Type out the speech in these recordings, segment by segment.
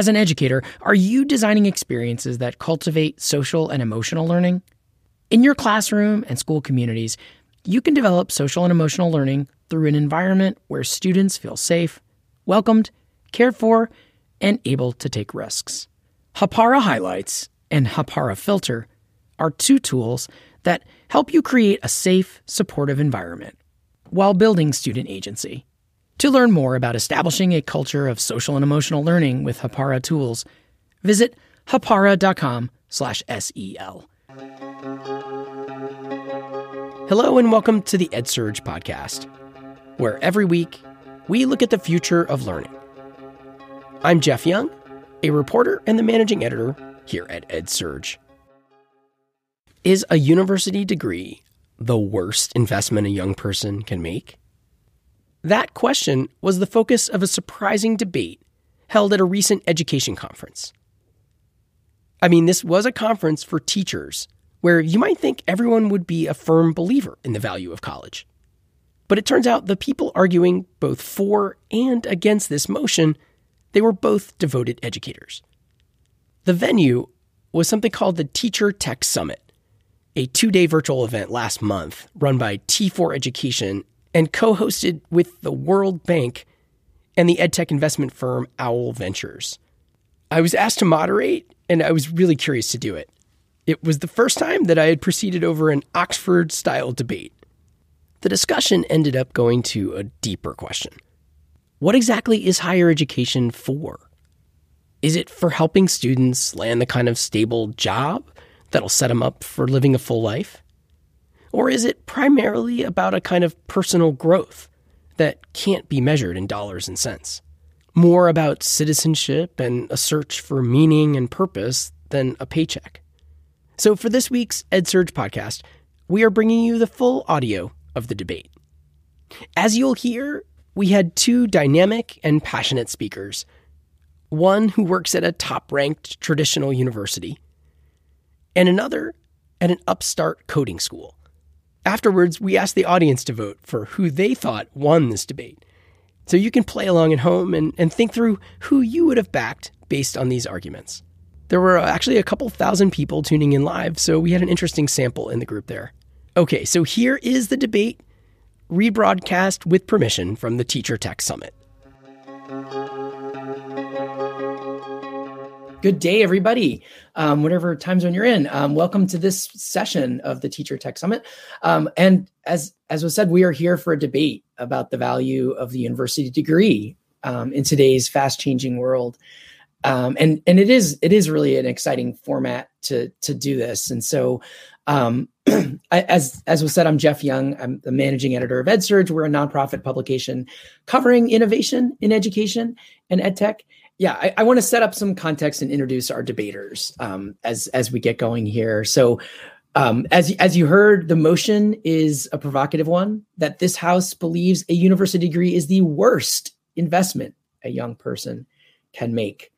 As an educator, are you designing experiences that cultivate social and emotional learning? In your classroom and school communities, you can develop social and emotional learning through an environment where students feel safe, welcomed, cared for, and able to take risks. Hapara Highlights and Hapara Filter are two tools that help you create a safe, supportive environment while building student agency. To learn more about establishing a culture of social and emotional learning with Hapara tools, visit hapara.com/SEL. Hello and welcome to the Ed Surge podcast, where every week we look at the future of learning. I'm Jeff Young, a reporter and the managing editor here at Ed Surge. Is a university degree the worst investment a young person can make? That question was the focus of a surprising debate held at a recent education conference. I mean, this was a conference for teachers where you might think everyone would be a firm believer in the value of college. But it turns out the people arguing both for and against this motion, they were both devoted educators. The venue was something called the Teacher Tech Summit, a two-day virtual event last month run by T4 Education and co-hosted with the World Bank and the edtech investment firm Owl Ventures. I was asked to moderate, and I was really curious to do it. It was the first time that I had proceeded over an Oxford-style debate. The discussion ended up going to a deeper question. What exactly is higher education for? Is it for helping students land the kind of stable job that'll set them up for living a full life? Or is it primarily about a kind of personal growth that can't be measured in dollars and cents? More about citizenship and a search for meaning and purpose than a paycheck. So for this week's Ed Surge podcast, we are bringing you the full audio of the debate. As you'll hear, we had two dynamic and passionate speakers, one who works at a top-ranked traditional university, and another at an upstart coding school. Afterwards, we asked the audience to vote for who they thought won this debate. So you can play along at home and think through who you would have backed based on these arguments. There were actually a couple thousand people tuning in live, so we had an interesting sample in the group there. Okay, so here is the debate, rebroadcast with permission from the Teacher Tech Summit. Good day, everybody, whatever time zone you're in. Welcome to this session of the Teacher Tech Summit. And as was said, we are here for a debate about the value of the university degree in today's fast-changing world. And it is really an exciting format to do this. And so, as was said, I'm Jeff Young. I'm the managing editor of Ed Surge. We're a nonprofit publication covering innovation in education and edtech. Yeah, I want to set up some context and introduce our debaters as we get going here. So as you heard, the motion is a provocative one, that this house believes a university degree is the worst investment a young person can make.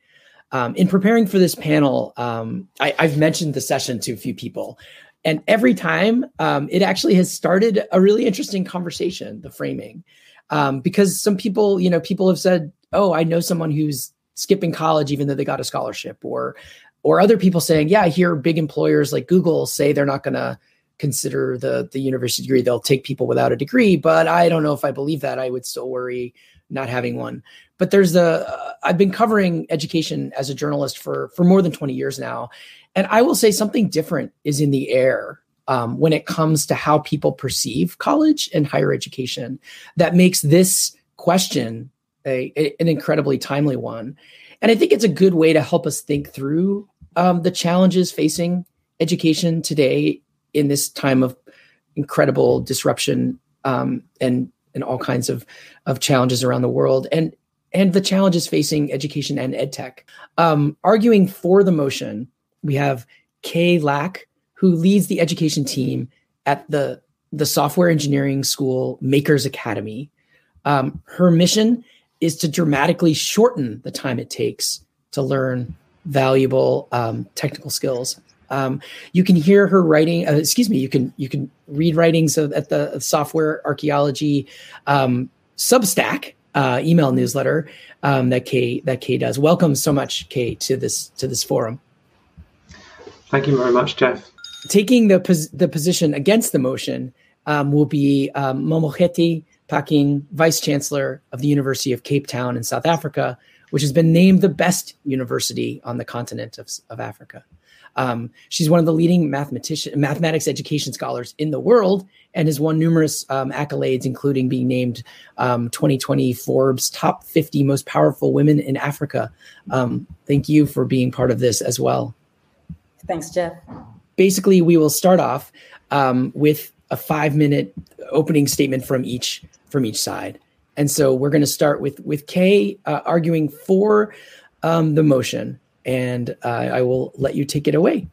In preparing for this panel, I've mentioned the session to a few people. And every time, it actually has started a really interesting conversation, the framing. Because some people, people have said, oh, I know someone who's skipping college even though they got a scholarship, or other people saying, yeah, I hear big employers like Google say they're not going to consider the university degree. They'll take people without a degree, but I don't know if I believe that. I would still worry not having one. But there's I've been covering education as a journalist for more than 20 years now. And I will say something different is in the air when it comes to how people perceive college and higher education that makes this question an incredibly timely one. And I think it's a good way to help us think through the challenges facing education today in this time of incredible disruption and all kinds of challenges around the world and the challenges facing education and edtech. Arguing for the motion, we have Kay Lack, who leads the education team at the software engineering school Makers Academy. Her mission is to dramatically shorten the time it takes to learn valuable technical skills. You can hear her writing. You can read writings at the Software Archaeology Substack, email newsletter that Kay does. Welcome so much, Kay, to this forum. Thank you very much, Jeff. Taking the position against the motion will be Mamokgethi Phakeng, Vice Chancellor of the University of Cape Town in South Africa, which has been named the best university on the continent of Africa. She's one of the leading mathematics education scholars in the world and has won numerous accolades, including being named 2020 Forbes Top 50 Most Powerful Women in Africa. Thank you for being part of this as well. Thanks, Jeff. Basically, we will start off with a 5-minute opening statement from each side. And so we're going to start with Kay arguing for the motion, and I will let you take it away.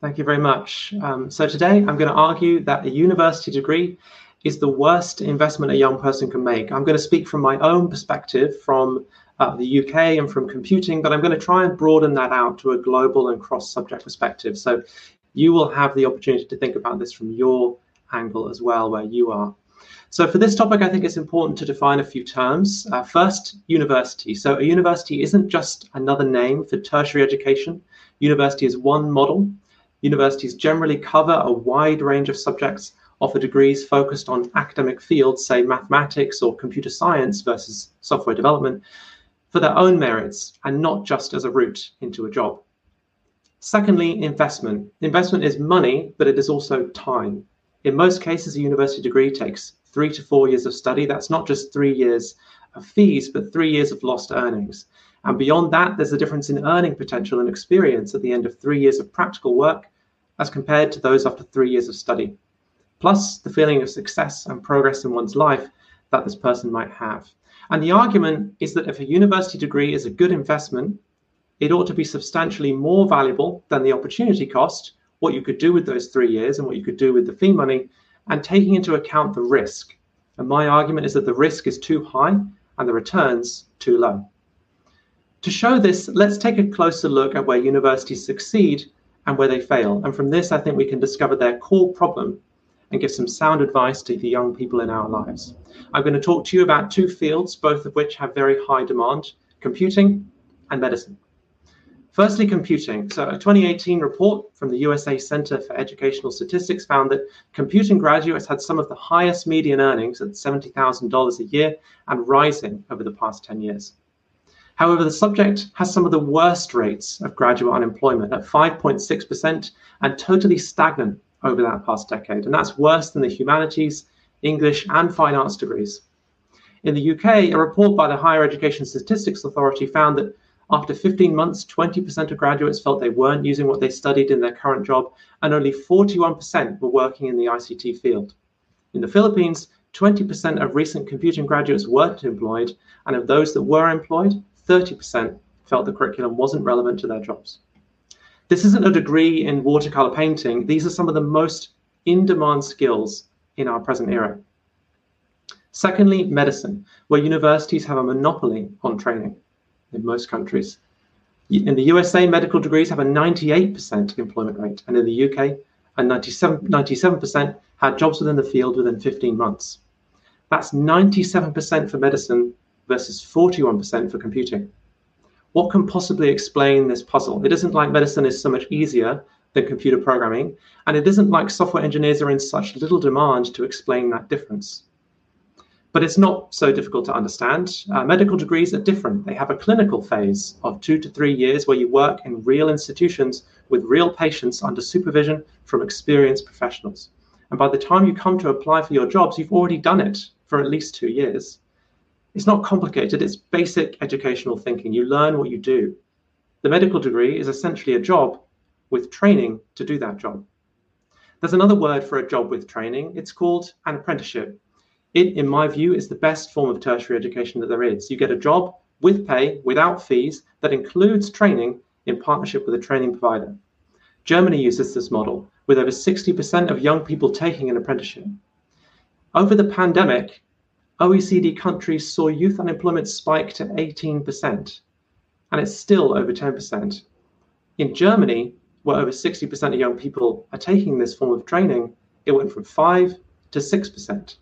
Thank you very much. So today I'm going to argue that a university degree is the worst investment a young person can make. I'm going to speak from my own perspective from the UK and from computing, but I'm going to try and broaden that out to a global and cross-subject perspective. So you will have the opportunity to think about this from your angle as well, where you are. So for this topic, I think it's important to define a few terms. First, university. So a university isn't just another name for tertiary education. University is one model. Universities generally cover a wide range of subjects, offer degrees focused on academic fields, say mathematics or computer science versus software development, for their own merits and not just as a route into a job. Secondly, investment. Investment is money, but it is also time. In most cases, a university degree takes 3 to 4 years of study. That's not just 3 years of fees, but 3 years of lost earnings. And beyond that, there's a difference in earning potential and experience at the end of 3 years of practical work as compared to those after 3 years of study, plus the feeling of success and progress in one's life that this person might have. And the argument is that if a university degree is a good investment, it ought to be substantially more valuable than the opportunity cost, what you could do with those 3 years and what you could do with the fee money, and taking into account the risk. And my argument is that the risk is too high and the returns too low. To show this, let's take a closer look at where universities succeed and where they fail. And from this, I think we can discover their core problem and give some sound advice to the young people in our lives. I'm going to talk to you about two fields, both of which have very high demand: computing and medicine. Firstly, computing. So a 2018 report from the USA Center for Educational Statistics found that computing graduates had some of the highest median earnings at $70,000 a year and rising over the past 10 years. However, the subject has some of the worst rates of graduate unemployment at 5.6% and totally stagnant over that past decade, and that's worse than the humanities, English, and fine arts degrees. In the UK, a report by the Higher Education Statistics Authority found that after 15 months, 20% of graduates felt they weren't using what they studied in their current job, and only 41% were working in the ICT field. In the Philippines, 20% of recent computing graduates weren't employed, and of those that were employed, 30% felt the curriculum wasn't relevant to their jobs. This isn't a degree in watercolor painting. These are some of the most in-demand skills in our present era. Secondly, medicine, where universities have a monopoly on training in most countries. In the USA, medical degrees have a 98% employment rate, and in the UK, a 97% had jobs within the field within 15 months. That's 97% for medicine versus 41% for computing. What can possibly explain this puzzle? It isn't like medicine is so much easier than computer programming, and it isn't like software engineers are in such little demand to explain that difference. But it's not so difficult to understand. Medical degrees are different. They have a clinical phase of 2 to 3 years where you work in real institutions with real patients under supervision from experienced professionals. And by the time you come to apply for your jobs, you've already done it for at least 2 years. It's not complicated, it's basic educational thinking. You learn what you do. The medical degree is essentially a job with training to do that job. There's another word for a job with training. It's called an apprenticeship. It, in my view, is the best form of tertiary education that there is. You get a job with pay, without fees, that includes training in partnership with a training provider. Germany uses this model, with over 60% of young people taking an apprenticeship. Over the pandemic, OECD countries saw youth unemployment spike to 18%, and it's still over 10%. In Germany, where over 60% of young people are taking this form of training, it went from 5% to 6%.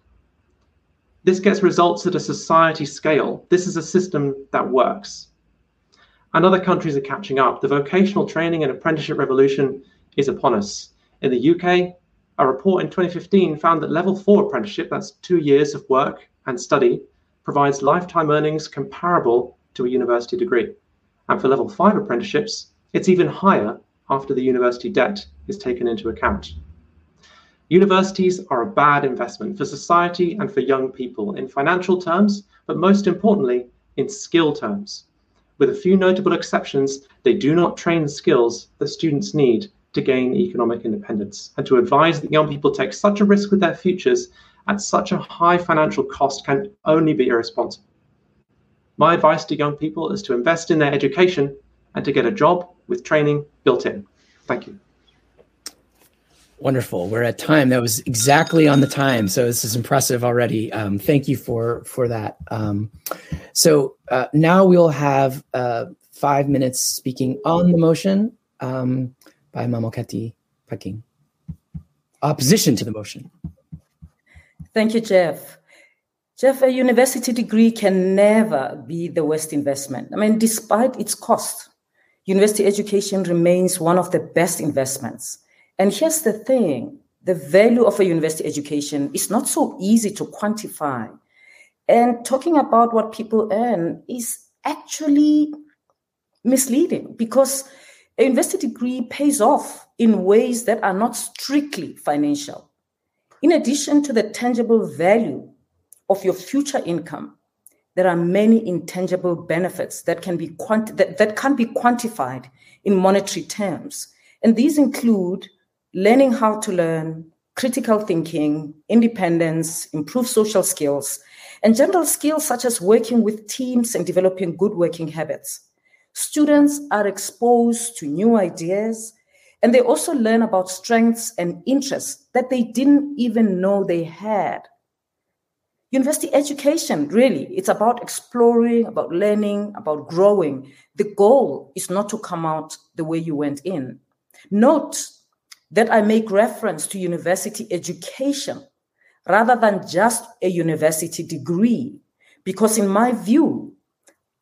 This gets results at a society scale. This is a system that works. And other countries are catching up. The vocational training and apprenticeship revolution is upon us. In the UK, a report in 2015 found that level 4 apprenticeship, that's 2 years of work and study, provides lifetime earnings comparable to a university degree. And for level 5 apprenticeships, it's even higher after the university debt is taken into account. Universities are a bad investment for society and for young people in financial terms, but most importantly, in skill terms. With a few notable exceptions, they do not train skills that students need to gain economic independence. And to advise that young people take such a risk with their futures at such a high financial cost can only be irresponsible. My advice to young people is to invest in their education and to get a job with training built in. Thank you. Wonderful. We're at time. That was exactly on the time. So this is impressive already. Thank you for that. So now we'll have 5 minutes speaking on the motion by Mamokgethi Phakeng. Opposition to the motion. Thank you, Jeff. Jeff, a university degree can never be the worst investment. I mean, despite its cost, university education remains one of the best investments. And here's the thing, the value of a university education is not so easy to quantify. And talking about what people earn is actually misleading because a university degree pays off in ways that are not strictly financial. In addition to the tangible value of your future income, there are many intangible benefits that can be quantified in monetary terms. And these include learning how to learn, critical thinking, independence, improved social skills, and general skills such as working with teams and developing good working habits. Students are exposed to new ideas, and they also learn about strengths and interests that they didn't even know they had. University education, really, it's about exploring, about learning, about growing. The goal is not to come out the way you went in. Note that I make reference to university education rather than just a university degree, because in my view,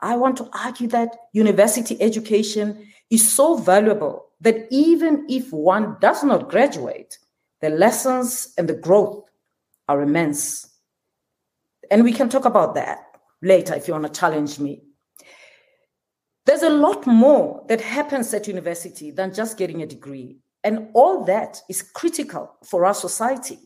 I want to argue that university education is so valuable that even if one does not graduate, the lessons and the growth are immense. And we can talk about that later if you want to challenge me. There's a lot more that happens at university than just getting a degree. And all that is critical for our society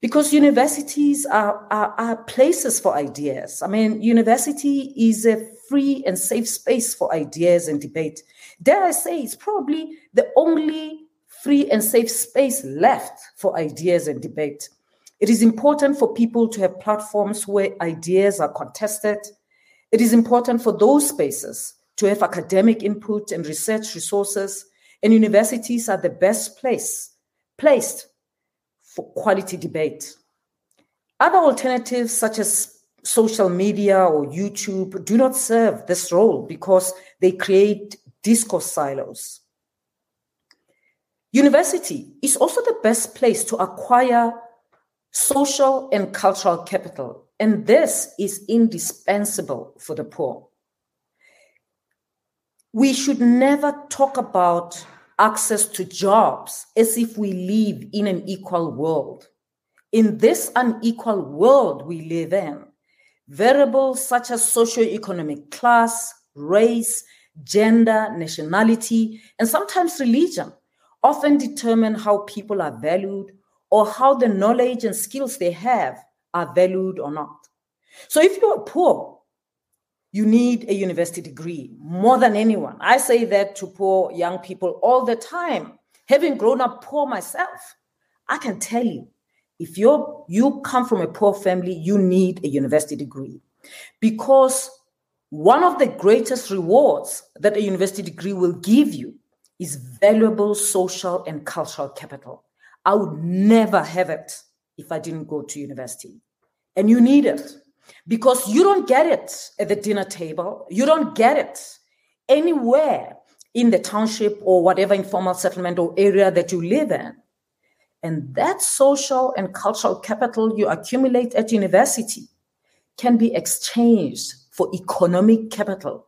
because universities are places for ideas. I mean, university is a free and safe space for ideas and debate. Dare I say, it's probably the only free and safe space left for ideas and debate. It is important for people to have platforms where ideas are contested. It is important for those spaces to have academic input and research resources. And universities are the best placed for quality debate. Other alternatives such as social media or YouTube do not serve this role because they create discourse silos. University is also the best place to acquire social and cultural capital, and this is indispensable for the poor. We should never talk about access to jobs as if we live in an equal world. In this unequal world we live in, variables such as socioeconomic class, race, gender, nationality, and sometimes religion often determine how people are valued or how the knowledge and skills they have are valued or not. So if you are poor, you need a university degree more than anyone. I say that to poor young people all the time. Having grown up poor myself, I can tell you, if you come from a poor family, you need a university degree. Because one of the greatest rewards that a university degree will give you is valuable social and cultural capital. I would never have it if I didn't go to university. And you need it. Because you don't get it at the dinner table. You don't get it anywhere in the township or whatever informal settlement or area that you live in. And that social and cultural capital you accumulate at university can be exchanged for economic capital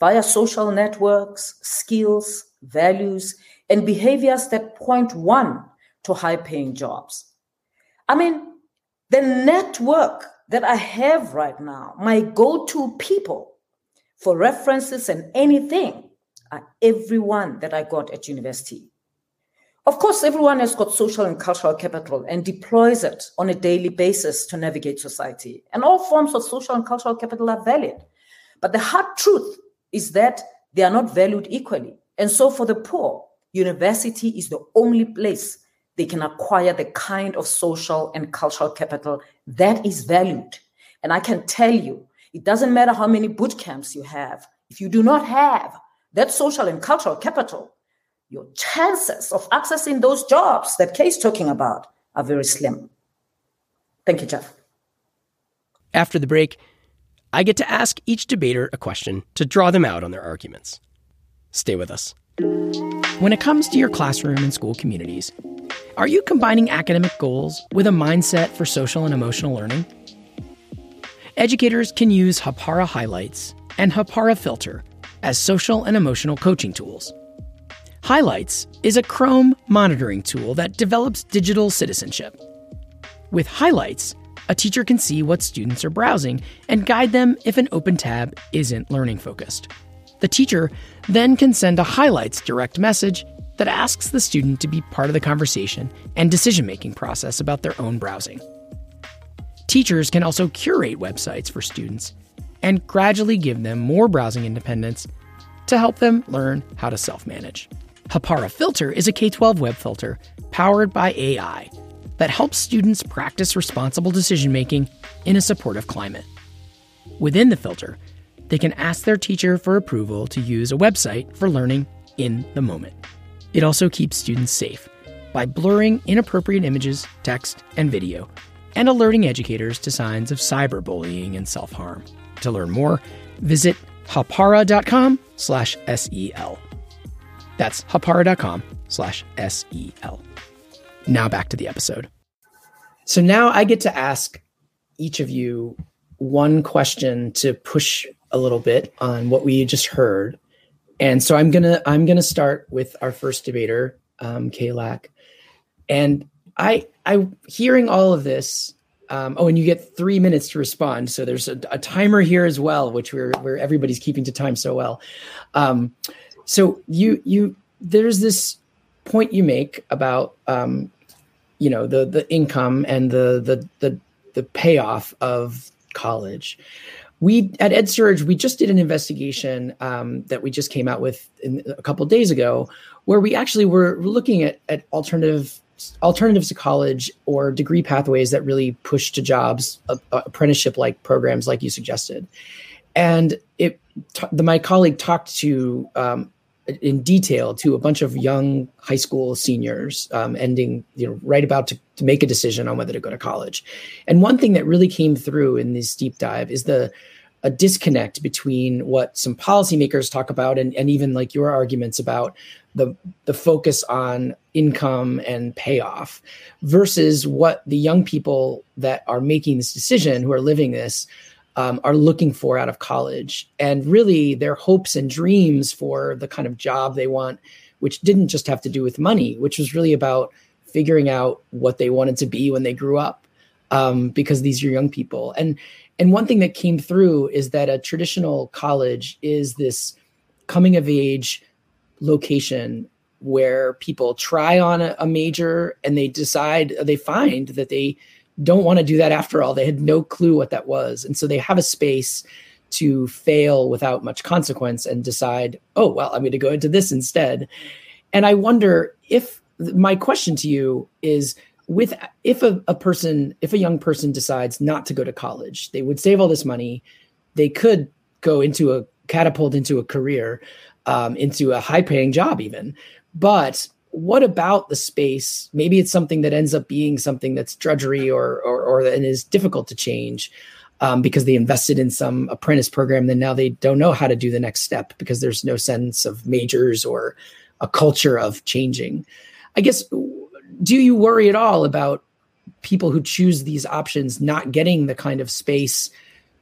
via social networks, skills, values, and behaviors that point one to high-paying jobs. I mean, the network that I have right now, my go-to people for references and anything, are everyone that I got at university. Of course, everyone has got social and cultural capital and deploys it on a daily basis to navigate society. And all forms of social and cultural capital are valid. But the hard truth is that they are not valued equally. And so for the poor, university is the only place they can acquire the kind of social and cultural capital that is valued. And I can tell you, it doesn't matter how many boot camps you have. If you do not have that social and cultural capital, your chances of accessing those jobs that Kay's talking about are very slim. Thank you, Jeff. After the break, I get to ask each debater a question to draw them out on their arguments. Stay with us. When it comes to your classroom and school communities, are you combining academic goals with a mindset for social and emotional learning? Educators can use Hapara Highlights and Hapara Filter as social and emotional coaching tools. Highlights is a Chrome monitoring tool that develops digital citizenship. With Highlights, a teacher can see what students are browsing and guide them if an open tab isn't learning-focused. The teacher then can send a Highlights direct message that asks the student to be part of the conversation and decision-making process about their own browsing. Teachers can also curate websites for students and gradually give them more browsing independence to help them learn how to self-manage. Hapara Filter is a K-12 web filter powered by AI that helps students practice responsible decision-making in a supportive climate. Within the filter, they can ask their teacher for approval to use a website for learning in the moment. It also keeps students safe by blurring inappropriate images, text, and video, and alerting educators to signs of cyberbullying and self-harm. To learn more, visit hapara.com/SEL. That's hapara.com/SEL. Now back to the episode. So now I get to ask each of you one question to push a little bit on what we just heard. And so I'm gonna start with our first debater, Kay Lack. And I hearing all of this. And you get 3 minutes to respond. So there's a timer here as well, which where everybody's keeping to time so well. So there's this point you make about the income and the payoff of college. We at Ed Surge, we just did an investigation that we just came out with a couple of days ago, where we actually were looking at alternatives to college or degree pathways that really push to jobs, apprenticeship-like programs like you suggested. And my colleague talked to, in detail, to a bunch of young high school seniors right about to make a decision on whether to go to college. And one thing that really came through in this deep dive is a disconnect between what some policymakers talk about and even like your arguments about the focus on income and payoff versus what the young people that are making this decision, who are living this, are looking for out of college, and really their hopes and dreams for the kind of job they want, which didn't just have to do with money, which was really about figuring out what they wanted to be when they grew up, because these are young people. And one thing that came through is that a traditional college is this coming of age location where people try on a major and they find that they don't want to do that after all. They had no clue what that was. And so they have a space to fail without much consequence and decide, oh, well, I'm going to go into this instead. And I wonder if my question to you is, if a young person decides not to go to college, they would save all this money. They could go into catapult into a career, into a high-paying job even. But what about the space? Maybe it's something that ends up being something that's drudgery or and is difficult to change because they invested in some apprentice program. Then now they don't know how to do the next step because there's no sense of majors or a culture of changing. I guess. do you worry at all about people who choose these options not getting the kind of space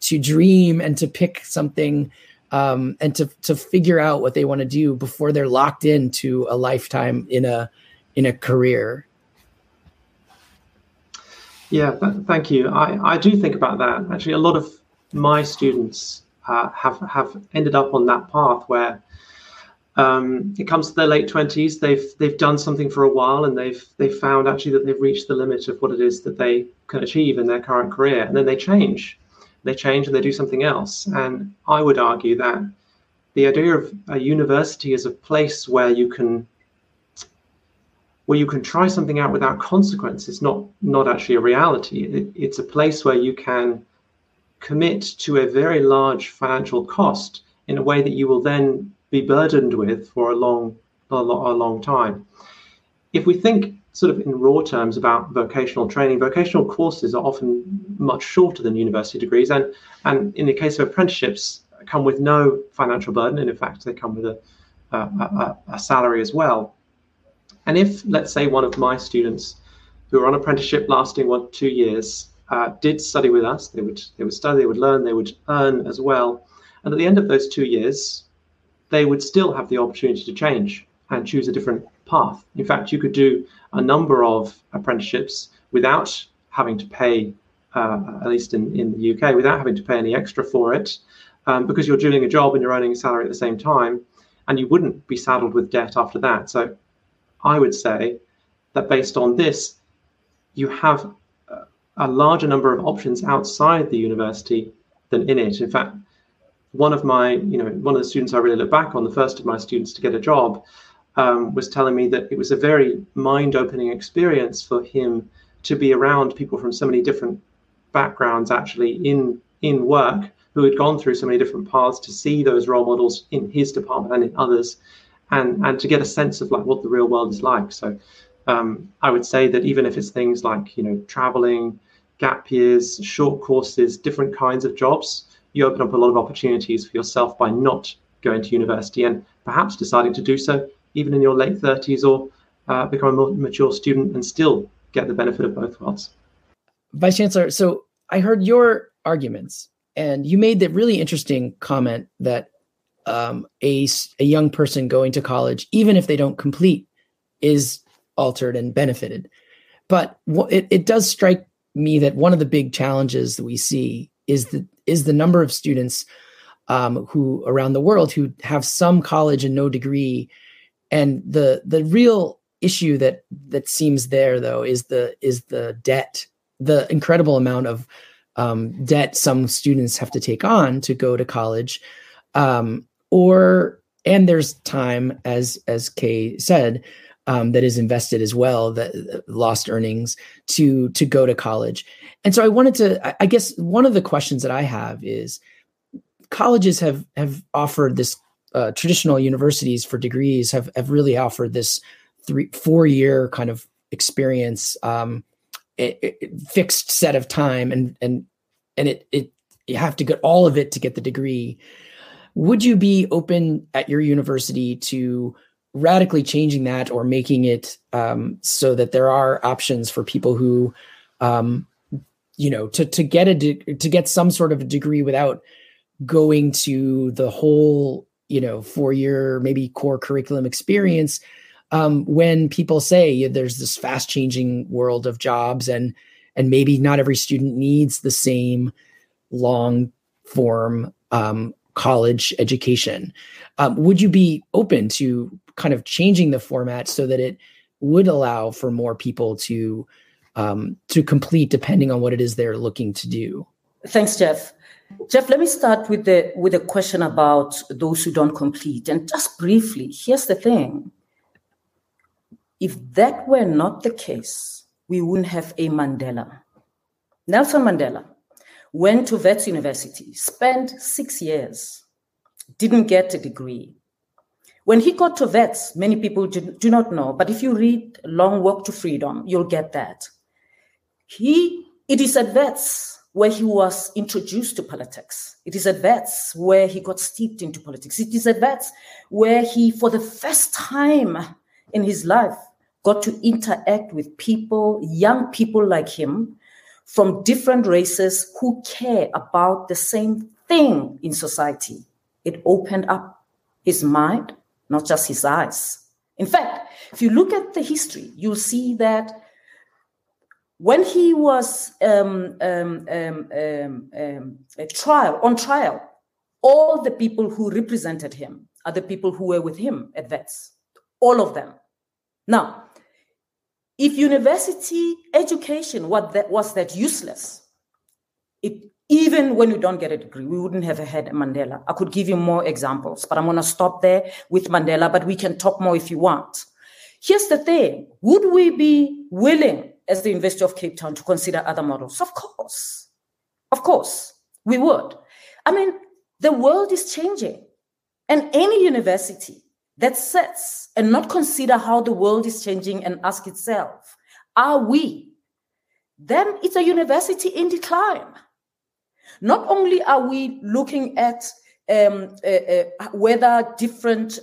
to dream and to pick something and to figure out what they want to do before they're locked into a lifetime in a career? Yeah, thank you. I do think about that. Actually, a lot of my students have ended up on that path where it comes to their late 20s. They've done something for a while, and they've found actually that they've reached the limit of what it is that they can achieve in their current career, and then they change and they do something else. And I would argue that the idea of a university is a place where you can try something out without consequence. It's not actually a reality. It's a place where you can commit to a very large financial cost in a way that you will then be burdened with for a long time. If we think sort of in raw terms about vocational training, vocational courses are often much shorter than university degrees, and in the case of apprenticeships, come with no financial burden, and in fact they come with a salary as well. And if, let's say, one of my students who are on apprenticeship lasting 1 to 2 years did study with us, they would study, they would learn, they would earn as well, and at the end of those 2 years they would still have the opportunity to change and choose a different path. In fact, you could do a number of apprenticeships without having to pay, at least in the UK, without having to pay any extra for it, because you're doing a job and you're earning a salary at the same time, and you wouldn't be saddled with debt after that. So I would say that based on this, you have a larger number of options outside the university than in it. In fact, one of the students I really look back on, the first of my students to get a job, was telling me that it was a very mind-opening experience for him to be around people from so many different backgrounds actually in work, who had gone through so many different paths, to see those role models in his department and in others, and to get a sense of like what the real world is like. So I would say that even if it's things like, traveling, gap years, short courses, different kinds of jobs, you open up a lot of opportunities for yourself by not going to university and perhaps deciding to do so even in your late 30s, or become a more mature student and still get the benefit of both worlds. Vice Chancellor, so I heard your arguments, and you made the really interesting comment that a young person going to college, even if they don't complete, is altered and benefited. But it does strike me that one of the big challenges that we see is the number of students who around the world who have some college and no degree. And the real issue that seems there, though, is the debt, the incredible amount of debt some students have to take on to go to college, and there's time, as Kay said, that is invested as well, that lost earnings to go to college. And so I guess one of the questions that I have is, colleges have offered this. Traditional universities for degrees have really offered this 3-4 year kind of experience, fixed set of time, and it you have to get all of it to get the degree. Would you be open at your university to radically changing that, or making it so that there are options for people who, to get some sort of a degree without going to the whole 4-year maybe core curriculum experience, when people say there's this fast changing world of jobs, and maybe not every student needs the same long form college education. Would you be open to kind of changing the format so that it would allow for more people to complete depending on what it is they're looking to do? Thanks, Jeff. Jeff, let me start with the question about those who don't complete. And just briefly, here's the thing. If that were not the case, we wouldn't have a Mandela. Nelson Mandela went to Wits University, spent 6 years, didn't get a degree. When he got to Wits, many people do not know, but if you read Long Walk to Freedom, you'll get that. It is at Wits where he was introduced to politics. It is at Wits where he got steeped into politics. It is at Wits where he, for the first time in his life, got to interact with people, young people like him, from different races who care about the same thing in society. It opened up his mind, not just his eyes. In fact, if you look at the history, you'll see that when he was on trial, all the people who represented him are the people who were with him at Wits, all of them. Now, if university education was that useless, even when you don't get a degree, we wouldn't have had Mandela. I could give you more examples, but I'm going to stop there with Mandela, but we can talk more if you want. Here's the thing. Would we be willing as the University of Cape Town to consider other models? Of course. Of course, we would. I mean, the world is changing. And any university that sets and not consider how the world is changing and ask itself, are we? Then it's a university in decline. Not only are we looking at whether different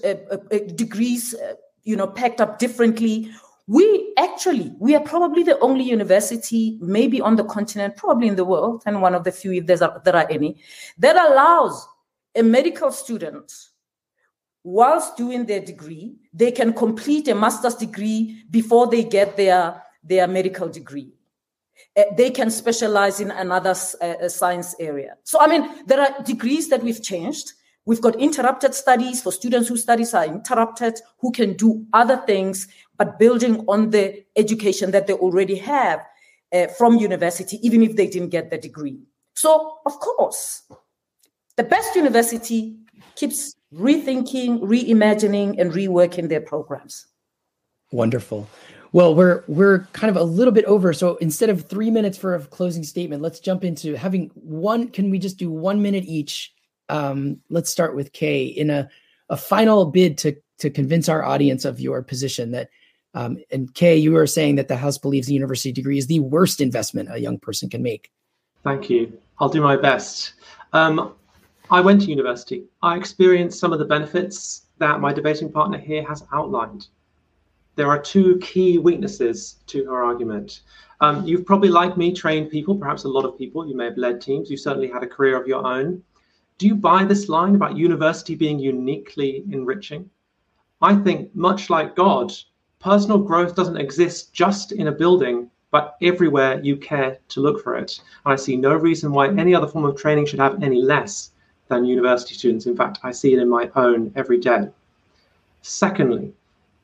degrees, packed up differently, we are probably the only university, maybe on the continent, probably in the world, and one of the few if there are any, that allows a medical student, whilst doing their degree, they can complete a master's degree before they get their medical degree. They can specialize in another science area. So, I mean, there are degrees that we've changed. We've got interrupted studies for students whose studies are interrupted, who can do other things, but building on the education that they already have from university, even if they didn't get the degree. So, of course, the best university keeps rethinking, reimagining, and reworking their programs. Wonderful. Well, we're kind of a little bit over. So instead of 3 minutes for a closing statement, let's jump into having one. Can we just do 1 minute each? Let's start with Kay in a final bid to convince our audience of your position that, and Kay, you were saying that the House believes the university degree is the worst investment a young person can make. Thank you. I'll do my best. I went to university. I experienced some of the benefits that my debating partner here has outlined. There are two key weaknesses to her argument. You've probably, like me, trained people, perhaps a lot of people. You may have led teams. You certainly had a career of your own. Do you buy this line about university being uniquely enriching? I think, much like God, personal growth doesn't exist just in a building, but everywhere you care to look for it. And I see no reason why any other form of training should have any less than university students. In fact, I see it in my own every day. Secondly,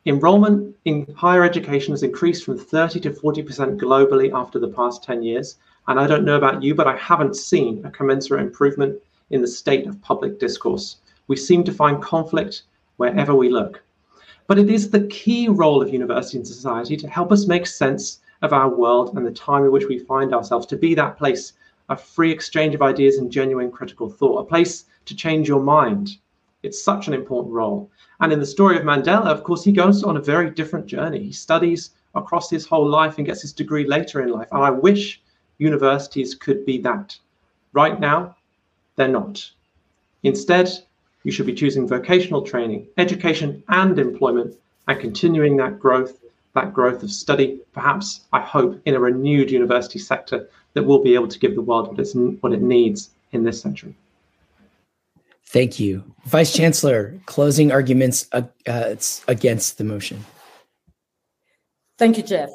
enrollment in higher education has increased from 30 to 40% globally after the past 10 years. And I don't know about you, but I haven't seen a commensurate improvement in the state of public discourse. We seem to find conflict wherever we look. But it is the key role of university and society to help us make sense of our world and the time in which we find ourselves, to be that place of free exchange of ideas and genuine critical thought, a place to change your mind. It's such an important role. And in the story of Mandela, of course, he goes on a very different journey. He studies across his whole life and gets his degree later in life. And I wish universities could be that. Right now, they're not. Instead, you should be choosing vocational training, education and employment, and continuing that growth of study, perhaps, I hope, in a renewed university sector that will be able to give the world what it needs in this century. Thank you. Vice Chancellor, closing arguments against the motion. Thank you, Jeff.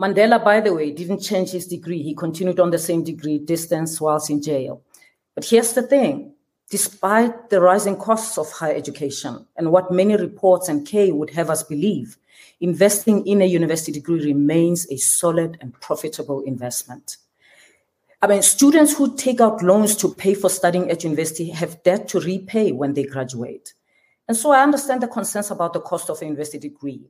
Mandela, by the way, didn't change his degree. He continued on the same degree distance whilst in jail. But here's the thing. Despite the rising costs of higher education and what many reports and Kay would have us believe, investing in a university degree remains a solid and profitable investment. I mean, students who take out loans to pay for studying at university have debt to repay when they graduate. And so I understand the concerns about the cost of a university degree.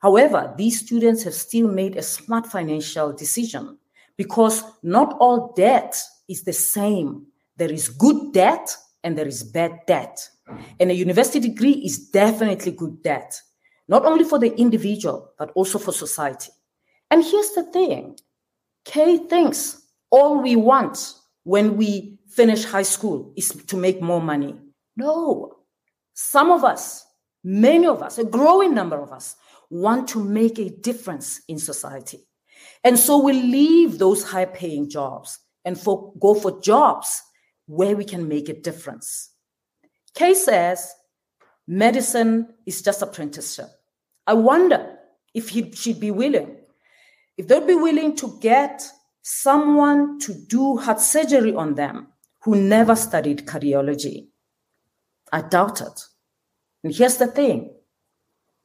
However, these students have still made a smart financial decision because not all debt is the same. There is good debt and there is bad debt. And a university degree is definitely good debt, not only for the individual, but also for society. And here's the thing, Kay thinks all we want when we finish high school is to make more money. No, some of us, many of us, a growing number of us, want to make a difference in society. And so we leave those high-paying jobs and go for jobs where we can make a difference. Kay says, medicine is just apprenticeship. I wonder if she'd be willing, if they'd be willing to get someone to do heart surgery on them who never studied cardiology. I doubt it. And here's the thing.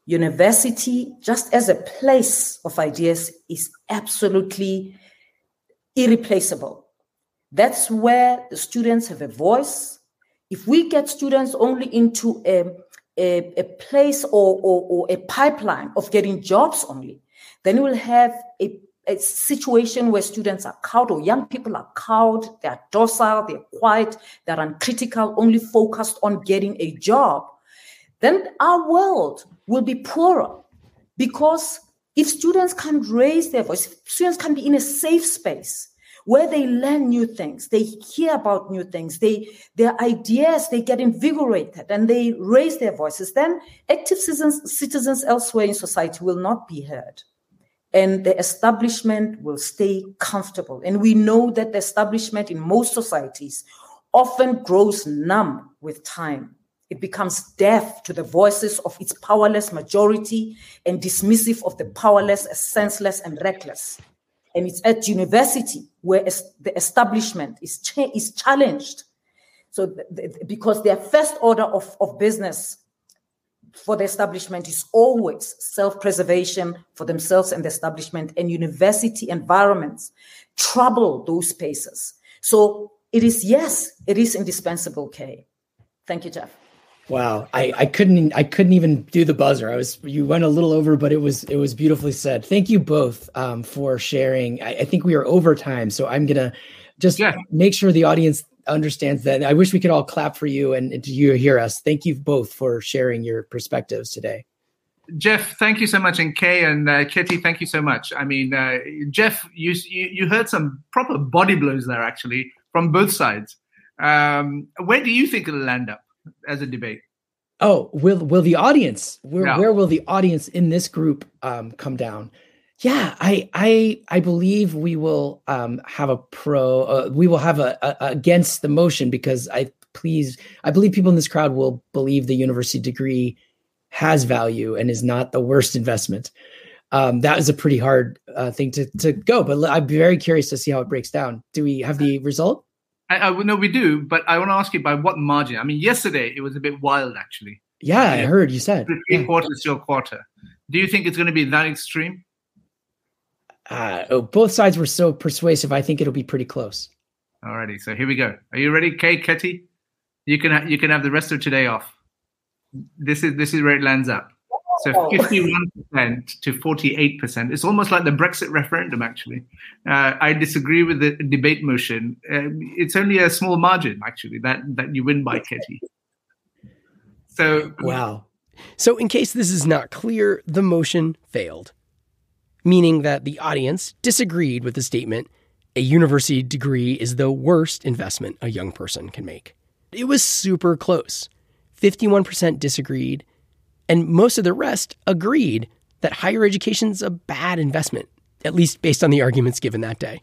University, just as a place of ideas, is absolutely irreplaceable. That's where the students have a voice. If we get students only into a place or a pipeline of getting jobs only, then we'll have a situation where students are cowed, or young people are cowed, they are docile, they're quiet, they're uncritical, only focused on getting a job. Then our world will be poorer, because if students can raise their voice, if students can be in a safe space where they learn new things, they hear about new things, their ideas, they get invigorated and they raise their voices, then active citizens elsewhere in society will not be heard. And the establishment will stay comfortable. And we know that the establishment in most societies often grows numb with time. It becomes deaf to the voices of its powerless majority and dismissive of the powerless as senseless and reckless. And it's at university where the establishment is challenged. So because their first order of business for the establishment is always self-preservation for themselves and the establishment, and university environments trouble those spaces. So it is, yes, it is indispensable, Kay. Thank you, Jeff. Wow. I couldn't even do the buzzer. You went a little over, but it was beautifully said. Thank you both for sharing. I think we are over time, so I'm going to just make sure the audience understands that. I wish we could all clap for you and you hear us. Thank you both for sharing your perspectives today. Jeff, thank you so much. And Kay and Kitty, thank you so much. I mean, Jeff, you heard some proper body blows there, actually, from both sides. Where do you think it'll land up as a debate? Oh, will the audience, where will the audience in this group come down? Yeah, I believe we will have a against the motion, because I believe people in this crowd will believe the university degree has value and is not the worst investment. That is a pretty hard thing to go, but I'd be very curious to see how it breaks down. Do we have the result? No, we do, but I want to ask you by what margin. I mean, yesterday it was a bit wild, actually. Yeah, I heard you said three quarters to a quarter. Do you think it's going to be that extreme? Both sides were so persuasive. I think it'll be pretty close. Alrighty, so here we go. Are you ready, Kay, Ketty? You can have the rest of today off. This is where it lands up. So 51% to 48%. It's almost like the Brexit referendum, actually. I disagree with the debate motion. It's only a small margin, actually, that you win by, Kitty. So wow. So in case this is not clear, the motion failed, meaning that the audience disagreed with the statement, a university degree is the worst investment a young person can make. It was super close. 51% disagreed, and most of the rest agreed that higher education's a bad investment, at least based on the arguments given that day.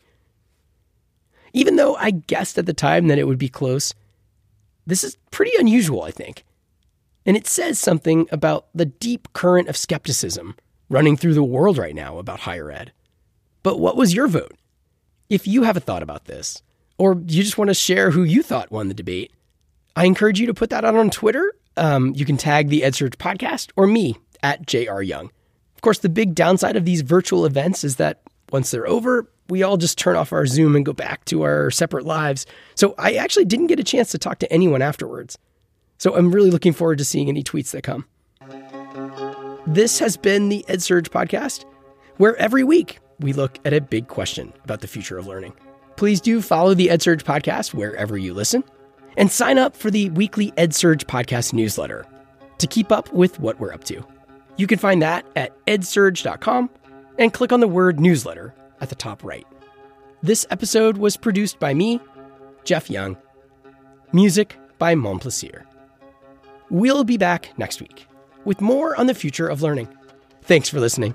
Even though I guessed at the time that it would be close, this is pretty unusual, I think. And it says something about the deep current of skepticism running through the world right now about higher ed. But what was your vote? If you have a thought about this, or you just want to share who you thought won the debate, I encourage you to put that out on Twitter. You can tag the Ed Surge podcast or me at J.R. Young. Of course, the big downside of these virtual events is that once they're over, we all just turn off our Zoom and go back to our separate lives. So I actually didn't get a chance to talk to anyone afterwards. So I'm really looking forward to seeing any tweets that come. This has been the Ed Surge podcast, where every week we look at a big question about the future of learning. Please do follow the Ed Surge podcast wherever you listen. And sign up for the weekly Ed Surge podcast newsletter to keep up with what we're up to. You can find that at edsurge.com and click on the word newsletter at the top right. This episode was produced by me, Jeff Young. Music by Montplaisir. We'll be back next week with more on the future of learning. Thanks for listening.